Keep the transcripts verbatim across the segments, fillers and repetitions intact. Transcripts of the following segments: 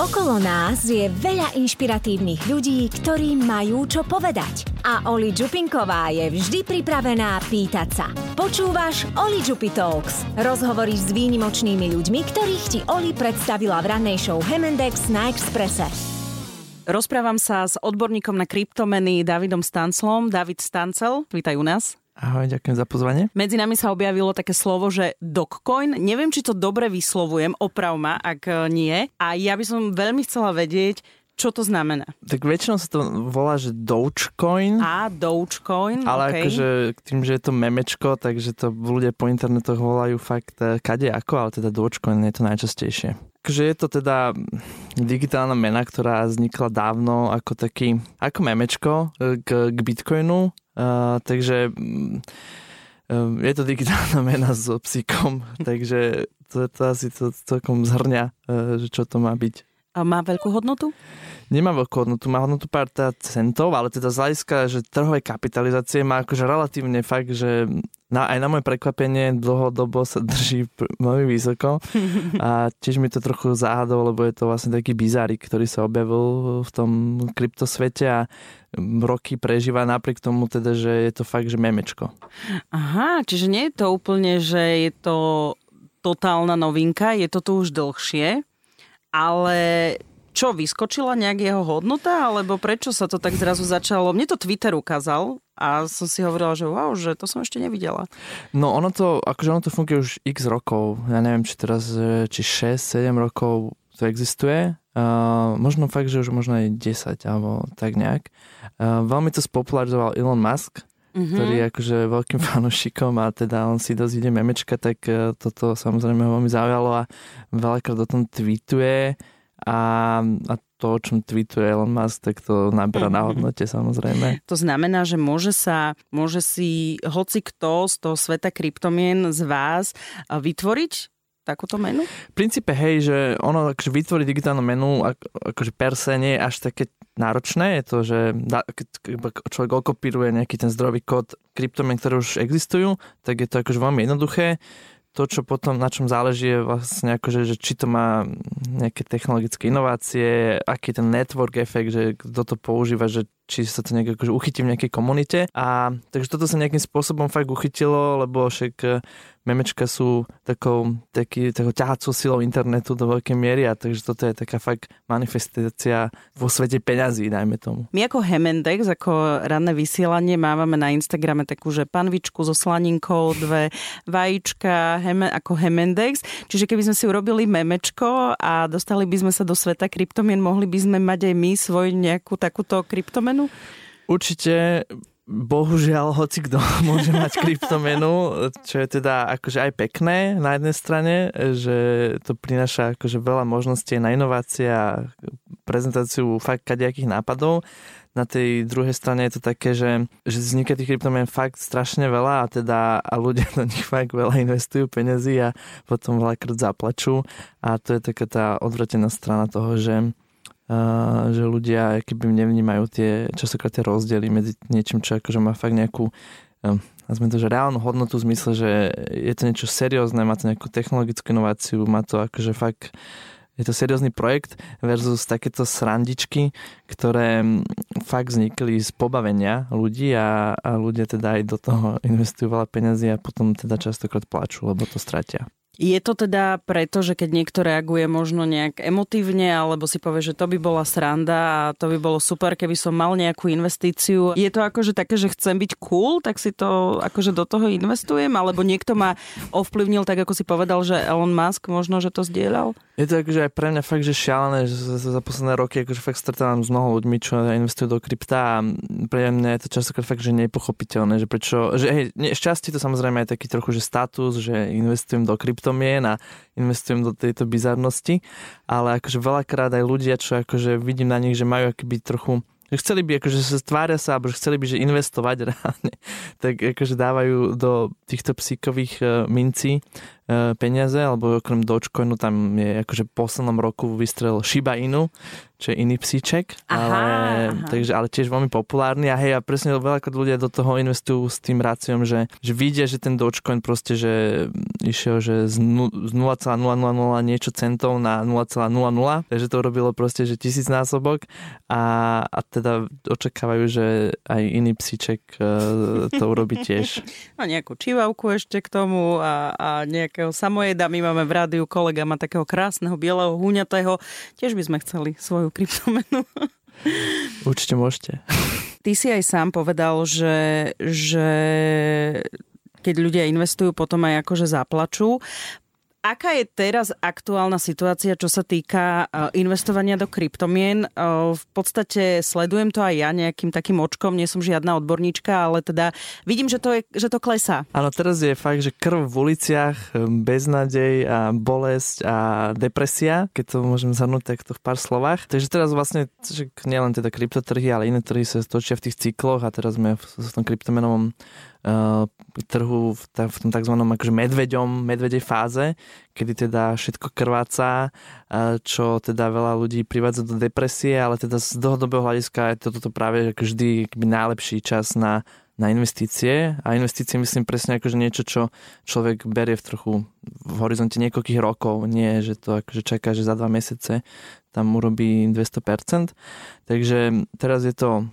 Okolo nás je veľa inšpiratívnych ľudí, ktorí majú čo povedať. A Oli Džupinková je vždy pripravená pýtať sa. Počúvaš Oli Džupi Talks. Rozhovory s výnimočnými ľuďmi, ktorých ti Oli predstavila v rannej show Hemendex na Expresse. Rozprávam sa s odborníkom na kryptomeny Dávidom Stanclom. Dávid Stancel, vítaj u nás. Ahoj, ďakujem za pozvanie. Medzi nami sa objavilo také slovo, že Dogecoin. Neviem, či to dobre vyslovujem, oprav ma, ak nie. A ja by som veľmi chcela vedieť, čo to znamená. Tak väčšinou sa to volá, že Dogecoin. Á, Dogecoin, ale okay. Akože tým, že je to memečko, takže to ľudia po internetoch volajú fakt kadejako, ale teda Dogecoin je to najčastejšie. Takže je to teda digitálna mena, ktorá vznikla dávno ako taký, ako memečko k, k Bitcoinu. Uh, takže um, je to digitálna mena so psíkom, takže to, to asi to celkom zhrňa, uh, že čo to má byť. A má veľkú hodnotu? Nemá veľkú hodnotu, má hodnotu pár teda centov, ale teda z hľadiska, že trhovej kapitalizácie má akože relatívne fakt, že na, aj na moje prekvapenie dlhodobo sa drží pr- veľmi vysoko a tiež mi to trochu záhadol, lebo je to vlastne taký bizárik, ktorý sa objavil v tom kryptosvete a roky prežíva napriek tomu teda, že je to fakt, že memečko. Aha, čiže nie je to úplne, že je to totálna novinka, je to tu už dlhšie. Ale čo, vyskočila nejak jeho hodnota? Alebo prečo sa to tak zrazu začalo? Mne to Twitter ukázal a som si hovorila, že wow, že to som ešte nevidela. No ono to, akože ono to funguje už x rokov. Ja neviem, či teraz, či šesť sedem rokov to existuje. Uh, možno fakt, že už možno aj desať alebo tak nejak. Uh, veľmi to spopularizoval Elon Musk, mm-hmm. ktorý je akože veľkým fanúšikom a teda on si dosť ide memečka, tak toto samozrejme ho veľmi zaujalo a veľakrát o tom tweetuje a, a to, o čom tweetuje Elon Musk, tak to naberá na hodnote samozrejme. To znamená, že môže sa, môže si hoci kto z toho sveta kryptomien z vás vytvoriť takúto menu? V princípe, hej, že ono akože vytvorí digitálnu menu, akože per se nie je až také náročné, je to, že človek okopíruje nejaký ten zdrojový kód kryptomien, ktoré už existujú, tak je to akože veľmi jednoduché. To, čo potom, na čom záleží, je vlastne akože, že či to má nejaké technologické inovácie, aký je ten network efekt, že kto to používa, že či sa to nejak akože uchytí v nejakej komunite. A takže toto sa nejakým spôsobom fakt uchytilo, lebo však memečka sú takou, taký, takou ťahacou silou internetu do veľkej miery a takže toto je taká fakt manifestácia vo svete peňazí, dajme tomu. My ako Hemendex, ako ranné vysielanie, máme na Instagrame takú, že panvičku so slaninkou, dve vajíčka heme, ako Hemendex. Čiže keby sme si urobili memečko a dostali by sme sa do sveta kryptomien, mohli by sme mať aj my svoju nejakú takúto kryptomenu? Určite, bohužiaľ, hoci kto môže mať kryptomenu, čo je teda akože aj pekné na jednej strane, že to prináša akože veľa možností na inovácie a prezentáciu fakt kadejakých nápadov. Na tej druhej strane je to také, že, že vzniká tých kryptomien fakt strašne veľa a teda a ľudia do nich fakt veľa investujú peniazy a potom veľakrát zaplačú a to je taká tá odvratená strana toho, že Uh, že ľudia keby nevnímajú tie častokrát tie rozdiely medzi niečím, čo akože má fakt nejakú um, nazvime to, že reálnu hodnotu v zmysle, že je to niečo seriózne, má to nejakú technologickú inováciu, má to akože fakt je to seriózny projekt versus takéto srandičky, ktoré fakt vznikli z pobavenia ľudí a, a ľudia teda aj do toho investujú veľa peňazí a potom teda častokrát plačú, lebo to stratia. Je to teda preto, že keď niekto reaguje možno nejak emotívne, alebo si povie, že to by bola sranda a to by bolo super, keby som mal nejakú investíciu. Je to akože také, že chcem byť cool, tak si to akože do toho investujem? Alebo niekto ma ovplyvnil, tak ako si povedal, že Elon Musk možno, že to zdieľal? Je to akože aj pre mňa fakt, že šialené, že za posledné roky akože fakt stretávam s mnoho ľuďmi, čo investujú do krypta a pre mňa je to častokrát fakt, že nepochopiteľné, že prečo, že hej, šťastie to samozrejme je taký trochu, že status, že investujem do krypta a investujem do tejto bizarnosti, ale akože veľakrát aj ľudia, čo akože vidím na nich, že majú akoby trochu, že chceli by, akože sa stvária sa, alebo chceli by, že investovať reálne, tak akože dávajú do týchto psíkových mincí peniaze, alebo okrem Dogecoinu tam je akože v poslednom roku vystrel Shiba Inu, čo je iný psíček, aha, ale, aha. Takže, ale tiež veľmi populárny a hej, a presne veľakrát ľudia do toho investujú s tým ráciom, že, že vidia, že ten Dogecoin proste, že išiel že z nula celá nula nula nula niečo centov na nula celá nula nula, takže to urobilo proste, že tisícnásobok a, a teda očakávajú, že aj iný psíček to urobí tiež. A nejakú čivavku ešte k tomu a, a nejakého samojeda. My máme v rádiu, kolega má takého krásneho bieleho húňatého. Tiež by sme chceli svoju kryptomenu. Určite môžete. Ty si aj sám povedal, že, že keď ľudia investujú, potom aj akože zaplačú. Aká je teraz aktuálna situácia, čo sa týka investovania do kryptomien? V podstate sledujem to aj ja nejakým takým očkom, nie som žiadna odborníčka, ale teda vidím, že to, je, že to klesá. Áno, teraz je fakt, že krv v uliciach, beznadej a bolesť a depresia, keď to môžem zhrnúť takto v pár slovách. Takže teraz vlastne nielen teda kryptotrhy, ale iné trhy sa točia v tých cykloch a teraz sme v, v tom kryptomenovom trhu v, t- v tom takzvanom akože medveďom, medvedej fáze, kedy teda všetko krváca, čo teda veľa ľudí privádza do depresie, ale teda z dlhodobého hľadiska je toto práve vždy najlepší čas na, na investície a investície myslím presne akože niečo, čo človek berie v trochu v horizonte niekoľkých rokov, nie, že to akože čaká, že za dva mesiace tam urobí dvesto percent, takže teraz je to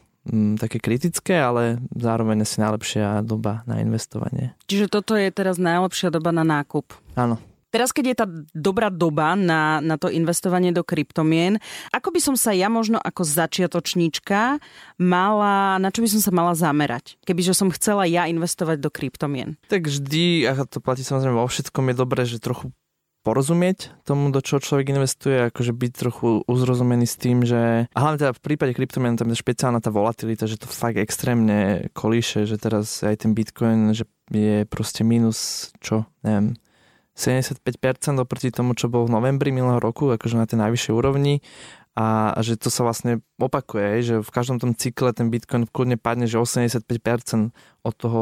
také kritické, ale zároveň asi najlepšia doba na investovanie. Čiže toto je teraz najlepšia doba na nákup. Áno. Teraz, keď je tá dobrá doba na, na to investovanie do kryptomien, ako by som sa ja možno ako začiatočníčka mala, na čo by som sa mala zamerať, kebyže som chcela ja investovať do kryptomien? Tak vždy, a to platí samozrejme vo všetkom, je dobré, že trochu porozumieť tomu, do čoho človek investuje, akože byť trochu uzrozumený s tým, že a hlavne teda v prípade kryptomien tam je špeciálna tá volatilita, že to fakt extrémne kolíše, že teraz aj ten Bitcoin, že je proste minus, čo, neviem, sedemdesiatpäť percent oproti tomu, čo bol v novembri minulého roku, akože na tej najvyššej úrovni. A že to sa vlastne opakuje, že v každom tom cykle ten Bitcoin kľudne padne, že osemdesiatpäť percent od toho,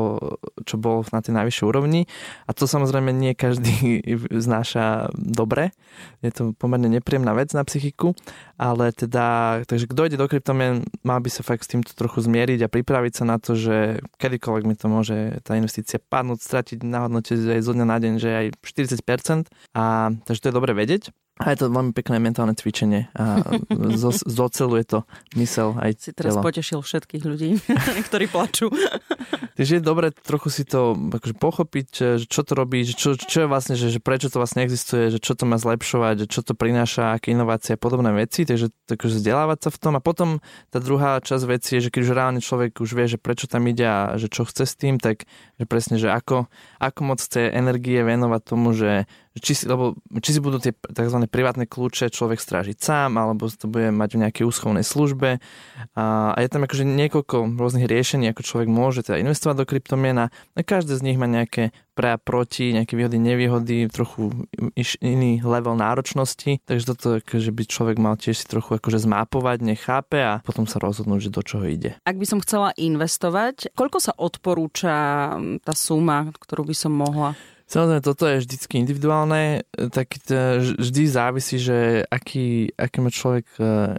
čo bolo na tej najvyššej úrovni. A to samozrejme nie každý znáša dobre. Je to pomerne nepríjemná vec na psychiku, ale teda, takže kto ide do kryptomien, mal by sa fakt s týmto trochu zmieriť a pripraviť sa na to, že kedykoľvek mi to môže tá investícia padnúť, stratiť na hodnote aj zo dňa na deň, že aj štyridsať percent. A takže to je dobre vedieť. A je to veľmi pekné mentálne cvičenie a zo, zoceluje to mysel aj si teraz telo. Potešil všetkých ľudí, ktorí plačú. Takže je dobré trochu si to akože pochopiť, čo to robí, čo, čo je vlastne, že, že prečo to vlastne existuje, že čo to má zlepšovať, že čo to prináša, aké inovácie a podobné veci, takže akože vzdelávať sa v tom. A potom tá druhá časť veci je, že keď už reálne človek už vie, že prečo tam ide a že čo chce s tým, tak že presne, že ako, ako moc chce energie venovať tomu, že Či si, lebo, či si budú tie tzv. Privátne kľúče človek strážiť sám, alebo to bude mať v nejakej úschovnej službe. A, a je tam akože niekoľko rôznych riešení, ako človek môže teda investovať do kryptomien a každé z nich má nejaké pre a proti, nejaké výhody, nevýhody, trochu iš, iný level náročnosti. Takže toto, že by človek mal tiež si trochu akože zmapovať, nechápe a potom sa rozhodnúť, že do čoho ide. Ak by som chcela investovať, koľko sa odporúča tá suma, ktorú by som mohla? Samozrejme, toto je vždycky individuálne, tak vždy závisí, že aký, aký má človek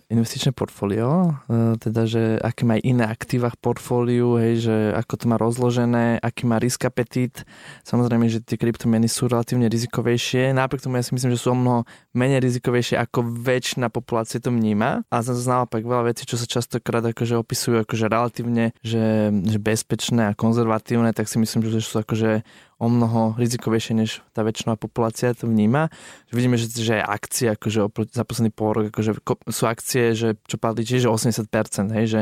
investičné portfólio, teda, že aké má iné aktíva v portfóliu, hej, že ako to má rozložené, aký má risk apetít. Samozrejme, že tie kryptomeny sú relatívne rizikovejšie, napriek tomu ja si myslím, že sú o mnoho menej rizikovejšie, ako väčšina populácie to vníma. A naopak veľa vecí, čo sa častokrát akože opisujú akože relatívne, že, že bezpečné a konzervatívne, tak si myslím, že sú akože o mnoho rizikovejšie, než tá väčšinová populácia to vníma. Vidíme, že, že akcie akože za posledný pol rok akože, sú akcie, že čo padli čiže osemdesiat percent, hej, že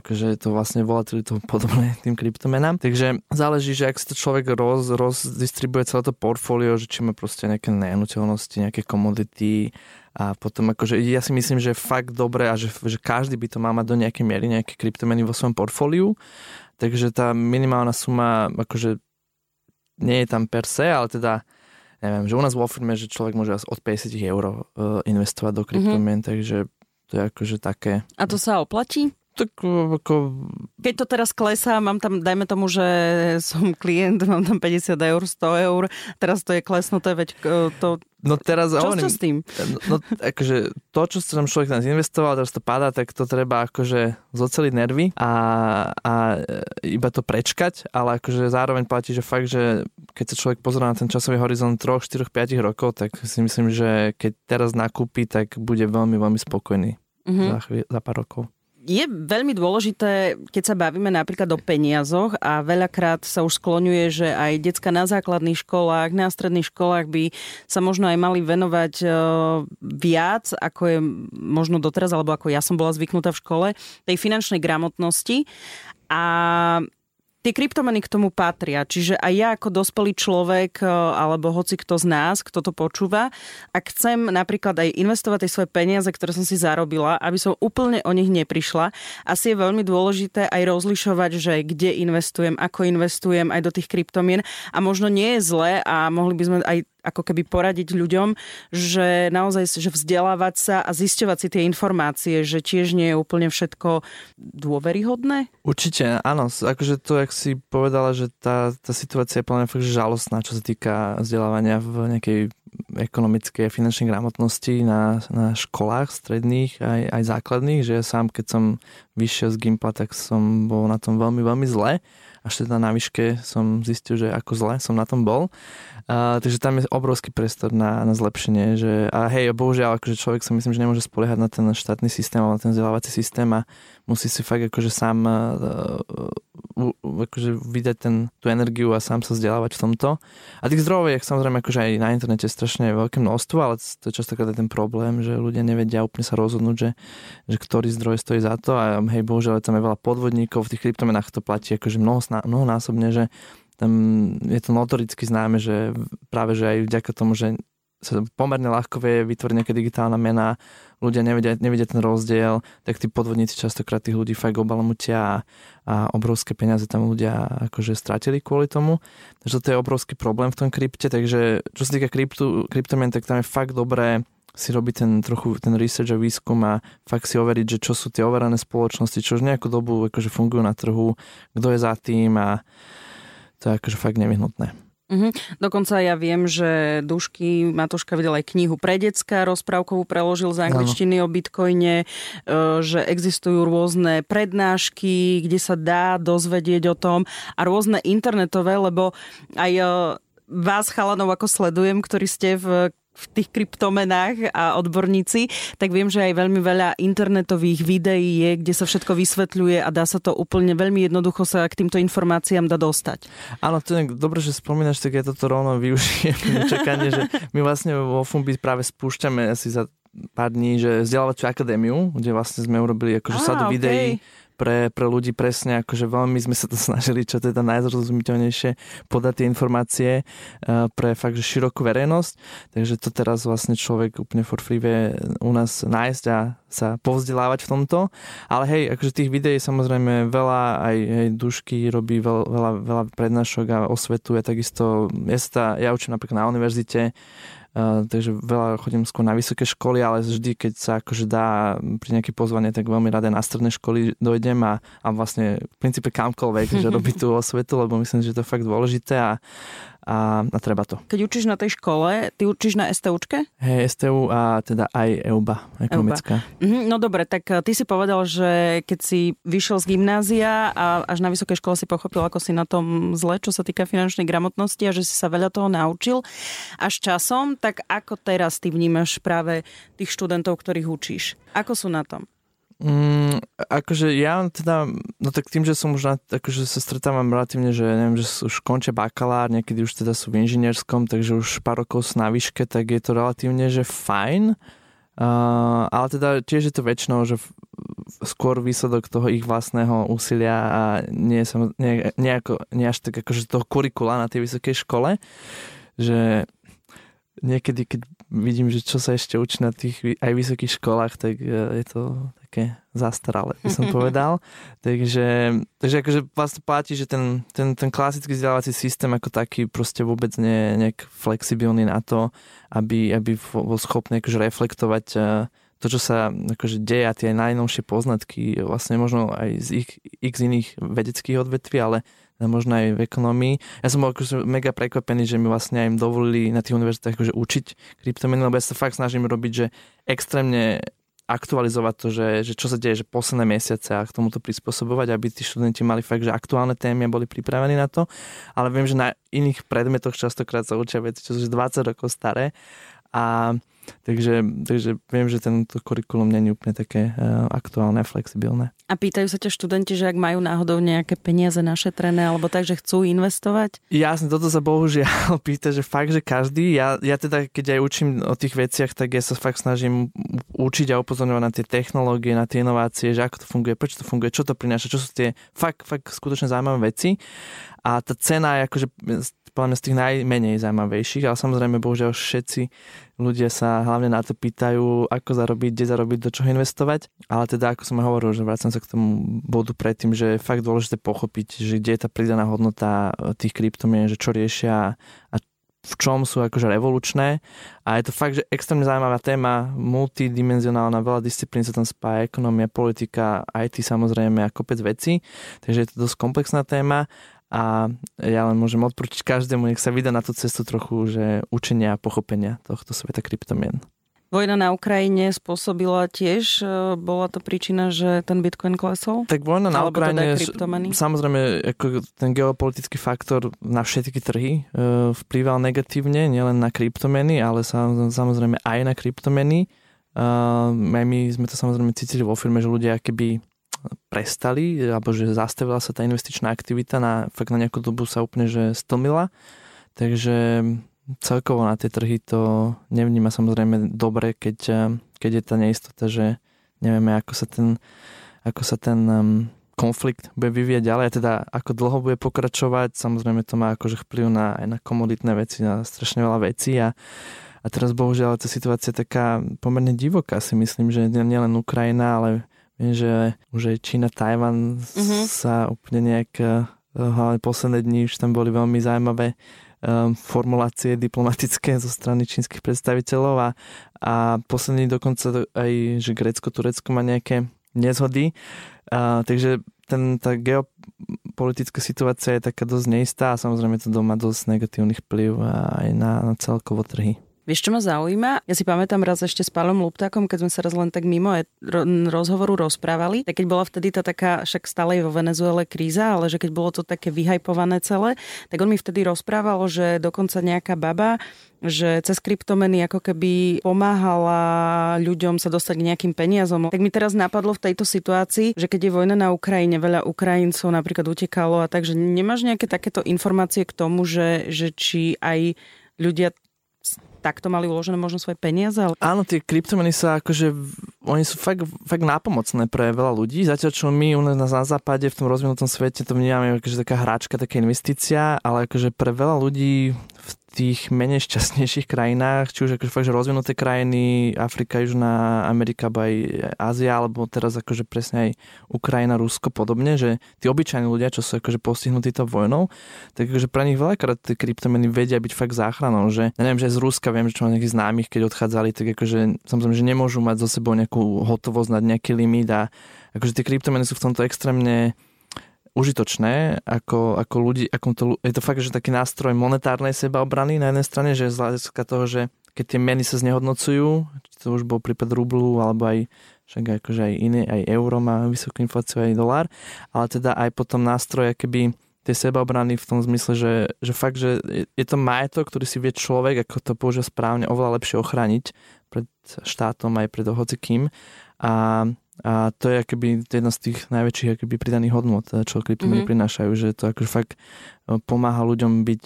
akože to vlastne volatilitu podobné tým kryptomenám. Takže záleží, že ak si to človek roz, rozdistribuje celé to portfólio, že či má proste nejaké nehnuteľnosti, nejaké komodity a potom akože ja si myslím, že je fakt dobré a že, že každý by to mal mať do nejakej miery nejaké kryptomeny vo svojom portfóliu. Takže tá minimálna suma akože nie je tam per se, ale teda neviem, že u nás vo firme, že človek môže od päťdesiat eur investovať do kryptomien, mm-hmm. takže to je akože také. A to sa oplatí? Tak ako... Keď to teraz klesá, mám tam, dajme tomu, že som klient, mám tam päťdesiat eur, sto eur, teraz to je klesnuté, veď to... No teraz, čo, čo s tým? No, akože to, čo sa tam človek tam investoval, teraz to padá, tak to treba akože zoceliť nervy a, a iba to prečkať, ale akože zároveň platí, že fakt, že keď sa človek pozerá na ten časový horizont tri, štyri, päť rokov, tak si myslím, že keď teraz nakúpi, tak bude veľmi, veľmi spokojný mm-hmm. za, chvíľ, za pár rokov. Je veľmi dôležité, keď sa bavíme napríklad o peniazoch a veľakrát sa už skloňuje, že aj decka na základných školách, na stredných školách by sa možno aj mali venovať viac, ako je možno doteraz, alebo ako ja som bola zvyknutá v škole, tej finančnej gramotnosti. A tie kryptomeny k tomu patria. Čiže aj ja ako dospelý človek, alebo hoci kto z nás, kto to počúva, ak chcem napríklad aj investovať tie svoje peniaze, ktoré som si zarobila, aby som úplne o nich neprišla, asi je veľmi dôležité aj rozlišovať, že kde investujem, ako investujem aj do tých kryptomien. A možno nie je zlé a mohli by sme aj ako keby poradiť ľuďom, že naozaj že vzdelávať sa a zisťovať si tie informácie, že tiež nie je úplne všetko dôveryhodné? Určite, áno. Akože to, jak si povedala, že tá, tá situácia je plne fakt žalostná, čo sa týka vzdelávania v nejakej ekonomickej a finančnej gramotnosti na, na školách stredných aj, aj základných, že ja sám, keď som vyšiel z GIMPA, tak som bol na tom veľmi, veľmi zle. Až teda na výške som zistil, že ako zle som na tom bol. Uh, takže tam je obrovský priestor na, na zlepšenie. Že, a hej, bohužiaľ, akože človek sa myslím, že nemôže spoliehať na ten štátny systém, ale na ten vzdelávací systém a musí si fakt akože sám uh, uh, akože vydať ten, tú energiu a sám sa vzdelávať v tomto. A tých zdrojov je samozrejme akože aj na internete strašne veľké množstvo, ale to je častokrát ten problém, že ľudia nevedia úplne sa rozhodnúť, že, že ktorý zdroj stojí za to. A hej, bohužiaľ, tam je veľa podvodníkov, v tých kryptomenách to platí akože mnoho mnohonásobne, že tam je to notoricky známe, že práve že aj vďaka tomu, že sa pomerne ľahko vie vytvoriť nejaká digitálna mena, ľudia nevedia, nevedia ten rozdiel, tak tí podvodníci častokrát tých ľudí fakt obalamutia a, a obrovské peniaze tam ľudia akože stratili kvôli tomu. Takže to je obrovský problém v tom krypte, takže čo sa týka kryptu, kryptomien, tak tam je fakt dobré si robiť ten trochu ten research a výskum a fakt si overiť, že čo sú tie overané spoločnosti, čo už nejakú dobu akože fungujú na trhu, kto je za tým a to je akože fakt nevyhnutné. Mm-hmm. Dokonca ja viem, že Dušky Matoška videl aj knihu pre decka, rozprávkovú preložil z angličtiny no. o bitcoine, že existujú rôzne prednášky, kde sa dá dozvedieť o tom a rôzne internetové, lebo aj vás chalanov, ako sledujem, ktorí ste v v tých kryptomenách a odborníci, tak viem, že aj veľmi veľa internetových videí je, kde sa všetko vysvetľuje a dá sa to úplne veľmi jednoducho sa k týmto informáciám dá dostať. Áno, to je dobre, že spomínaš, tak ja toto rovno využijem nečakanie, že my vlastne vo FUNBI práve spúšťame asi za pár dní, že vzdelávaciu akadémiu, kde vlastne sme urobili akože ah, sadu okay. videí Pre, pre ľudí presne, akože veľmi sme sa to snažili, čo teda najzrozumiteľnejšie podať tie informácie pre fakt, že širokú verejnosť. Takže to teraz vlastne človek úplne for free vie u nás nájsť a sa povzdelávať v tomto. Ale hej, akože tých videí samozrejme veľa, aj hej, Dušky robí veľa, veľa, veľa prednášok a osvetuje takisto. Ja, sa, ja učím napríklad na univerzite, Uh, takže veľa chodím skôr na vysoké školy, ale vždy, keď sa akože dá pri nejaké pozvanie, tak veľmi rada na stredné školy dojdem a, a vlastne v princípe kamkoľvek, že robí tú osvetu, lebo myslím, že to je fakt dôležité a, a, a treba to. Keď učíš na tej škole, ty učíš na STUčke? Hej, es té ú a teda aj Euba, ekonomická. Euba. Mhm, no dobre, tak ty si povedal, že keď si vyšiel z gymnázia a až na vysoké škole si pochopil, ako si na tom zle, čo sa týka finančnej gramotnosti a že si sa veľa toho naučil. Až časom, tak ako teraz ty vnímaš práve tých študentov, ktorých učíš? Ako sú na tom? Mm, akože ja teda, no tak tým, že som už na, akože sa stretávam relatívne, že neviem, že už končia bakalár, niekedy už teda sú v inžinierskom, takže už pár rokov sú na výške, tak je to relatívne, že fajn. Uh, ale teda tiež je to väčšinou, že skôr výsledok toho ich vlastného úsilia a nie, nie, nejako, nie až tak akože toho kurikula na tej vysokej škole, že niekedy, keď vidím, že čo sa ešte učí na tých aj vysokých školách, tak je to také zastaralé, by som povedal. takže, takže akože vlastne platí, že ten, ten, ten klasický vzdelávací systém ako taký proste vôbec nie je nejak flexibilný na to, aby, aby bol schopný akože reflektovať to, čo sa akože deje, tie najnovšie poznatky, vlastne možno aj z ich, ich z iných vedeckých odvetví, ale možno aj v ekonomii. Ja som bol akože mega prekvapený, že mi vlastne aj im dovolili na tých univerzitách akože učiť kryptomeny, lebo ja sa fakt snažím robiť, že extrémne aktualizovať to, že, že čo sa deje, že posledné mesiace a k tomuto prispôsobovať, aby tí študenti mali fakt, že aktuálne témy a boli pripravení na to. Ale viem, že na iných predmetoch častokrát sa učia veci, čo sú dvadsať rokov staré. A takže, takže viem, že tento kurikulum nie je úplne také uh, aktuálne a flexibilné. A pýtajú sa ťa študenti, že ak majú náhodou nejaké peniaze našetrené, alebo tak, že chcú investovať? Jasne, toto sa bohužiaľ pýta, že fakt, že každý. Ja, ja teda, keď aj učím o tých veciach, tak ja sa fakt snažím učiť a upozorňovať na tie technológie, na tie inovácie, že ako to funguje, prečo to funguje, čo to prináša, čo sú tie fakt, fakt skutočne zaujímavé veci. A tá cena je akože podľa mňa z tých najmenej zaujímavejších, ale samozrejme, bohužiaľ všetci ľudia sa hlavne na to pýtajú, ako zarobiť, kde zarobiť, do čoho investovať. Ale teda, ako som aj hovoril, že vracam sa k tomu bodu predtým, že je fakt dôležité pochopiť, že kde je tá pridaná hodnota tých kryptomien, že čo riešia a v čom sú akože revolučné. A je to fakt, že extrémne zaujímavá téma, multidimenzionálna, veľa disciplín sa tam spája, ekonomia, politika, í té samozrejme a kopec vecí. Takže je to dosť komplexná téma. A ja len môžem odporúčiť každému, nech sa vydá na tú cestu trochu, že učenia a pochopenia tohto sveta kryptomien. Vojna na Ukrajine spôsobila tiež, bola to príčina, že ten Bitcoin klesol? Tak vojna na Ukrajine, samozrejme, ako ten geopolitický faktor na všetky trhy vplýval negatívne, nielen na kryptomeny, ale samozrejme aj na kryptomeny. My sme to samozrejme cítili vo firme, že ľudia keby prestali, alebo že zastavila sa tá investičná aktivita, na, fakt na nejakú dobu sa úplne že stlmila, takže celkovo na tie trhy to nevníma samozrejme dobre, keď, keď je tá neistota, že nevieme, ako sa ten, ako sa ten um, konflikt bude vyvíjať ďalej, a teda ako dlho bude pokračovať, samozrejme to má akože vplyv na, aj na komoditné veci, na strašne veľa vecí a a teraz bohužiaľ tá situácia je taká pomerne divoká, si myslím, že nielen Ukrajina, ale viem, že už aj Čína, Tajvan uh-huh. sa úplne nejak, hlavne posledné dni už tam boli veľmi zaujímavé um, formulácie diplomatické zo strany čínskych predstaviteľov a, a posledný dokonca aj, že Grécko, Turecko má nejaké nezhody. Uh, takže ten, tá geopolitická situácia je taká dosť neistá a samozrejme to doma dosť negatívnych vplyv aj na, na celkovo trhy. Vieš, čo ma zaujíma? Ja si pamätám raz ešte s Palom Luptákom, keď sme sa raz len tak mimo rozhovoru rozprávali, tak keď bola vtedy tá taká, však stále je vo Venezuele kríza, ale že keď bolo to také vyhajpované celé, tak on mi vtedy rozprával, že dokonca nejaká baba, že cez kryptomeny ako keby pomáhala ľuďom sa dostať k nejakým peniazom. Tak mi teraz napadlo v tejto situácii, že keď je vojna na Ukrajine, veľa Ukrajincov napríklad utekalo a tak, že nemáš nejaké takéto informácie k tomu, že, že či aj ľudia takto mali uložené možno svoje peniaze? Ale... Áno, tie kryptomeny sa akože, oni sú fakt, fakt nápomocné pre veľa ľudí, zatiaľ čo my u nás na západe, v tom rozvinutom svete, to vnímame akože taká hráčka, taká investícia, ale akože pre veľa ľudí v tých menej šťastnejších krajinách, či už akože fakt, že rozvinuté krajiny, Afrika, Južná Amerika, alebo aj Ázia, alebo teraz akože presne aj Ukrajina, Rusko, podobne, že tí obyčajní ľudia, čo sú akože postihnutí tou vojnou, tak akože pre nich veľakrát tie kryptomeny vedia byť fakt záchranou, že ja neviem, že z Ruska viem, že čo mám nejakých známych, keď odchádzali, tak akože samozrejme, že nemôžu mať so sebou nejakú hotovosť nad nejaký limit a akože tie kryptomeny sú v tomto extrémne užitočné, ako, ako ľudí, ako to, je to fakt, že taký nástroj monetárnej sebaobrany na jednej strane, že z hľadiska toho, že keď tie meny sa znehodnocujú, či to už bol prípad rublu, alebo aj však akože aj iné, aj euro má vysokú infláciu, aj dolár, ale teda aj potom nástroj, keby tie sebaobrany v tom zmysle, že, že fakt, že je to majetok, ktorý si vie človek, ako to použia správne, oveľa lepšie ochrániť pred štátom aj pred hocikým. A A to je akoby jedna z tých najväčších akoby pridaných hodnôt, čo kryptomeny mm-hmm. prinášajú, že to akože fakt pomáha ľuďom byť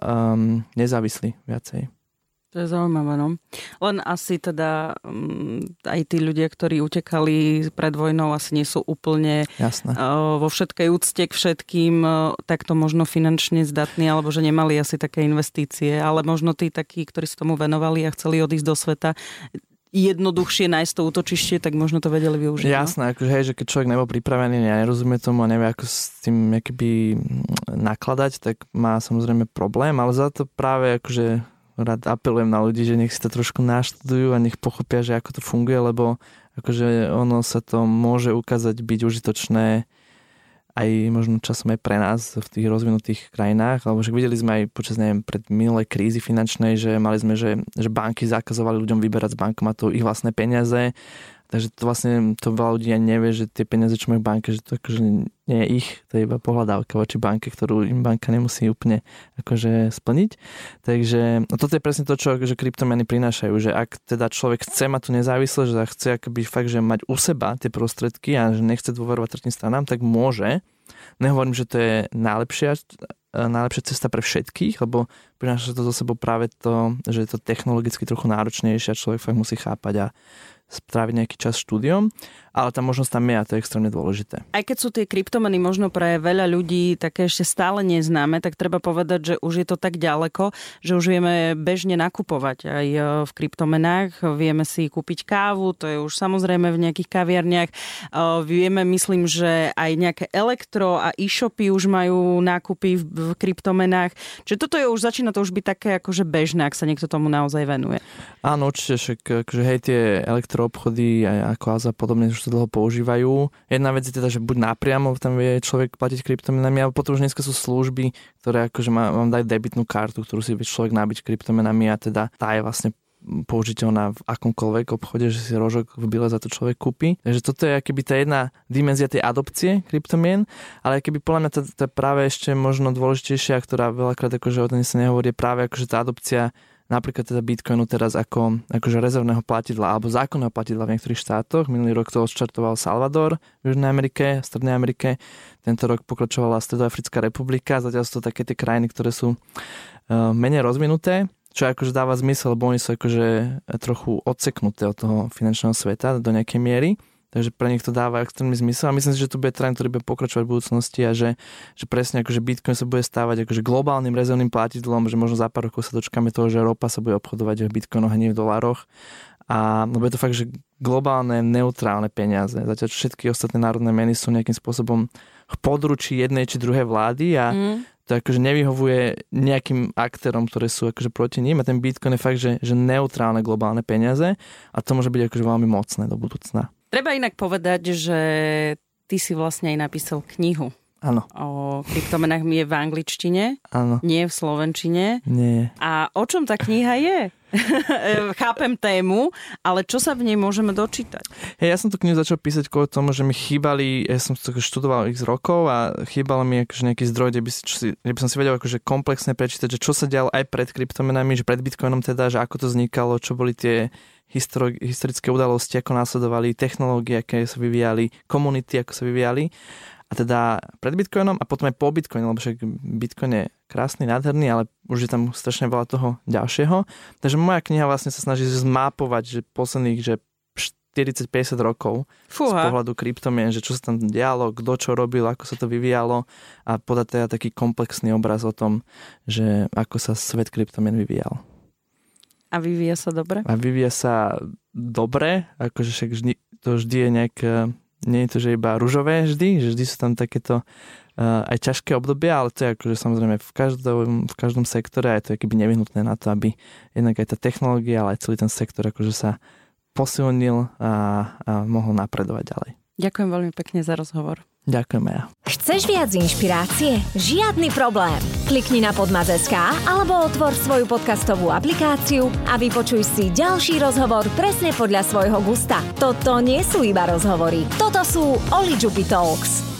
um, nezávislí viacej. To je zaujímavé, no. Len asi teda um, aj tí ľudia, ktorí utekali pred vojnou, asi nie sú úplne uh, vo všetkej úcte k všetkým uh, takto možno finančne zdatní, alebo že nemali asi také investície, ale možno tí takí, ktorí sa tomu venovali a chceli odísť do sveta, jednoduchšie nájsť to útočište, tak možno to vedeli využiť. Jasné, akože, hej, že keď človek nebol pripravený, ja nerozumie tomu a nevie, ako s tým nakladať, tak má samozrejme problém, ale za to práve akože rád apelujem na ľudí, že nech si to trošku naštudujú a nech pochopia, že ako to funguje, lebo akože ono sa to môže ukázať byť užitočné aj možno časom aj pre nás v tých rozvinutých krajinách, alebo že videli sme aj počas, neviem, pred minulej krízy finančnej, že mali sme, že, že banky zakazovali ľuďom vyberať z bankomatov ich vlastné peniaze, takže to vlastne to veľa ľudí ani nevie, že tie peniaze, čo majú v banke, že to akože nie je ich, to je iba pohľadávka voči banke, ktorú im banka nemusí úplne akože splniť. Takže no toto je presne to, čo že kryptomeny prinášajú, že ak teda človek chce mať tú nezávislosť, že chce akoby fakt, že mať u seba tie prostriedky a že nechce dôverovať tretím stranám, tak môže. Nehovorím, že to je najlepšia, najlepšia cesta pre všetkých, lebo prináša to zo sebou práve to, že je to technologicky trochu náročnejšie a človek fakt musí chápať a stráviť nejaký čas štúdiom, ale tá možnosť tam je a to je extrémne dôležité. Aj keď sú tie kryptomeny možno pre veľa ľudí také ešte stále neznáme, tak treba povedať, že už je to tak ďaleko, že už vieme bežne nakupovať aj v kryptomenách, vieme si kúpiť kávu, to je už samozrejme v nejakých kaviarniach, vieme, myslím, že aj nejaké elektro a e-shopy už majú nákupy v kryptomenách, čiže toto je už, začína to už byť také akože bežné, ak sa niekto tomu naozaj venuje. Áno, určite, však, akože, hej, tie elektro obchody a kváza podobne, už to dlho používajú. Jedna vec je teda, že buď napriamo tam vie človek platiť kryptomenami, ale potom už dneska sú služby, ktoré akože vám dajú debitnú kartu, ktorú si vie človek nabiť kryptomenami a teda tá je vlastne použiteľná v akomkoľvek obchode, že si rožok v bile za to človek kúpi. Takže toto je akoby tá jedna dimenzia tej adopcie kryptomien, ale akoby podľa mňa tá, tá práve ešte možno dôležitejšia, ktorá veľakrát akože o tom sa nehovorí, je práve akože tá adopcia napríklad teda Bitcoinu teraz ako akože rezervného platidla alebo zákonného platidla v niektorých štátoch. Minulý rok to odštartoval Salvador v Južnej Amerike, v Strednej Amerike. Tento rok pokračovala Stredoafrická republika. Zatiaľ sú to také tie krajiny, ktoré sú uh, menej rozvinuté, čo akože dáva zmysel, lebo oni sú akože trochu odseknuté od toho finančného sveta do nejakej miery. Takže pre nich to dáva extrémny zmysel a myslím si, že to bude trend, ktorý bude pokračovať v budúcnosti a že, že presne akože Bitcoin sa bude stávať akože globálnym rezervným platidlom, že možno za pár rokov sa dočkáme toho, že ropa sa bude obchodovať v bitcoinoch a nie v dolároch. A no bude to fakt, že globálne neutrálne peniaze. Zatiaľ všetky ostatné národné meny sú nejakým spôsobom v područí jednej či druhej vlády a mm. to akože nevyhovuje nejakým aktérom, ktoré sú akože proti ním a ten Bitcoin je fakt, že, že neutrálne globálne peniaze a to môže byť akože veľmi mocné do budúcna. Treba inak povedať, že ty si vlastne aj napísal knihu. Áno. O kryptomenách je v angličtine, áno. Nie v slovenčine. Nie. A o čom tá kniha je? Chápem tému, ale čo sa v nej môžeme dočítať? Hey, ja som tú knihu začal písať kvôli tomu, že mi chýbali, ja som to študoval x rokov a chýbal mi akože nejaký zdroj, kde by, si, kde by som si vedel akože komplexne prečítať, že čo sa dialo aj pred kryptomenami, že pred Bitcoinom teda, že ako to vznikalo, čo boli tie histori- historické udalosti, ako následovali, technológie, aké sa vyvíjali, komunity, ako sa vyvíjali. A teda pred Bitcoinom a potom aj po Bitcoine, lebo však Bitcoin je krásny, nádherný, ale už je tam strašne veľa toho ďalšieho. Takže moja kniha vlastne sa snaží zmapovať že posledných že štyridsať päťdesiat rokov Fúha. Z pohľadu kryptomien, že čo sa tam dialo, kto čo robil, ako sa to vyvíjalo a podať teda taký komplexný obraz o tom, že ako sa svet kryptomien vyvíjal. A vyvíja sa dobre? A vyvíja sa dobre, akože však to vždy je nejak... Nie je to, že iba ružové vždy, že vždy sú tam takéto uh, aj ťažké obdobia, ale to je akože samozrejme v každom, v každom sektore a je to akoby nevyhnutné na to, aby jednak aj tá technológia, ale aj celý ten sektor akože sa posilnil a, a mohol napredovať ďalej. Ďakujem veľmi pekne za rozhovor. Ďakujem ja. Chceš viac inšpirácie? Žiadny problém. Klikni na podmaz bodka es ká alebo otvor svoju podcastovú aplikáciu a vypočuj si ďalší rozhovor presne podľa svojho gusta. Toto nie sú iba rozhovory. Toto sú Oli Džupi Talks.